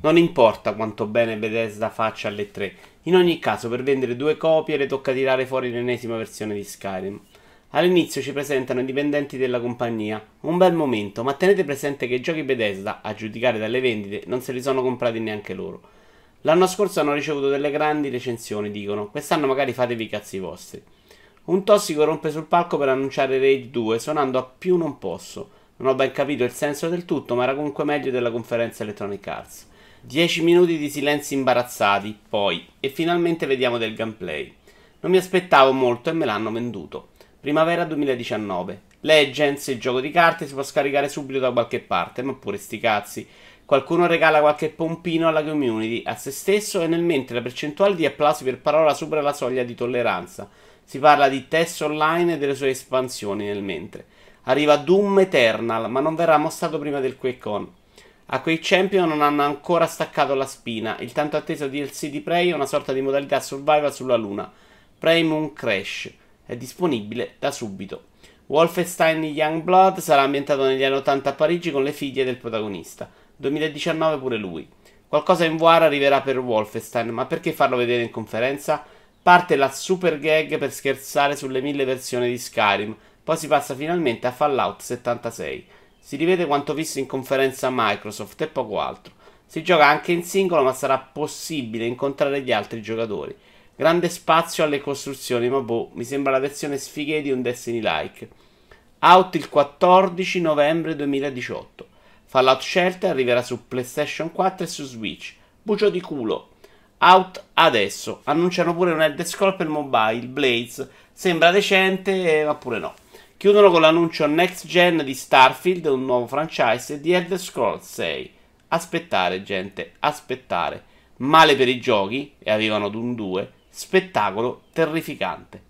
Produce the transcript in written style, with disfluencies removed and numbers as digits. Non importa quanto bene Bethesda faccia alle 3, in ogni caso per vendere due copie le tocca tirare fuori l'ennesima versione di Skyrim. All'inizio ci presentano i dipendenti della compagnia, un bel momento, ma tenete presente che i giochi Bethesda, a giudicare dalle vendite, non se li sono comprati neanche loro. L'anno scorso hanno ricevuto delle grandi recensioni, dicono, quest'anno magari fatevi i cazzi vostri. Un tossico rompe sul palco per annunciare Rage 2, suonando a più non posso. Non ho ben capito il senso del tutto, ma era comunque meglio della conferenza Electronic Arts. 10 minuti di silenzi imbarazzati, poi, e finalmente vediamo del gameplay. Non mi aspettavo molto e me l'hanno venduto. Primavera 2019. Legends, il gioco di carte, si può scaricare subito da qualche parte, ma pure sti cazzi. Qualcuno regala qualche pompino alla community, a se stesso, e nel mentre la percentuale di applausi per parola supera la soglia di tolleranza. Si parla di test online e delle sue espansioni nel mentre. Arriva Doom Eternal, ma non verrà mostrato prima del QuakeCon. A quei champion non hanno ancora staccato la spina. Il tanto atteso DLC di Prey è una sorta di modalità survival sulla luna. Prey Moon Crash è disponibile da subito. Wolfenstein Youngblood sarà ambientato negli anni 80 a Parigi con le figlie del protagonista. 2019 pure lui. Qualcosa in VR arriverà per Wolfenstein, ma perché farlo vedere in conferenza? Parte la super gag per scherzare sulle 1000 versioni di Skyrim, poi si passa finalmente a Fallout 76. Si rivede quanto visto in conferenza Microsoft e poco altro. Si gioca anche in singolo, ma sarà possibile incontrare gli altri giocatori. Grande spazio alle costruzioni, ma boh, mi sembra la versione sfighe di un Destiny-like. Out il 14 novembre 2018. Fallout Shelter arriverà su PlayStation 4 e su Switch. Bucio di culo. Out adesso. Annunciano pure un Elder Scrolls per mobile, Blades. Sembra decente, ma pure no. Chiudono con l'annuncio next gen di Starfield, un nuovo franchise, e di Elder Scrolls 6. Aspettare, gente, aspettare. Male per i giochi, e avevano Doom 2, spettacolo terrificante.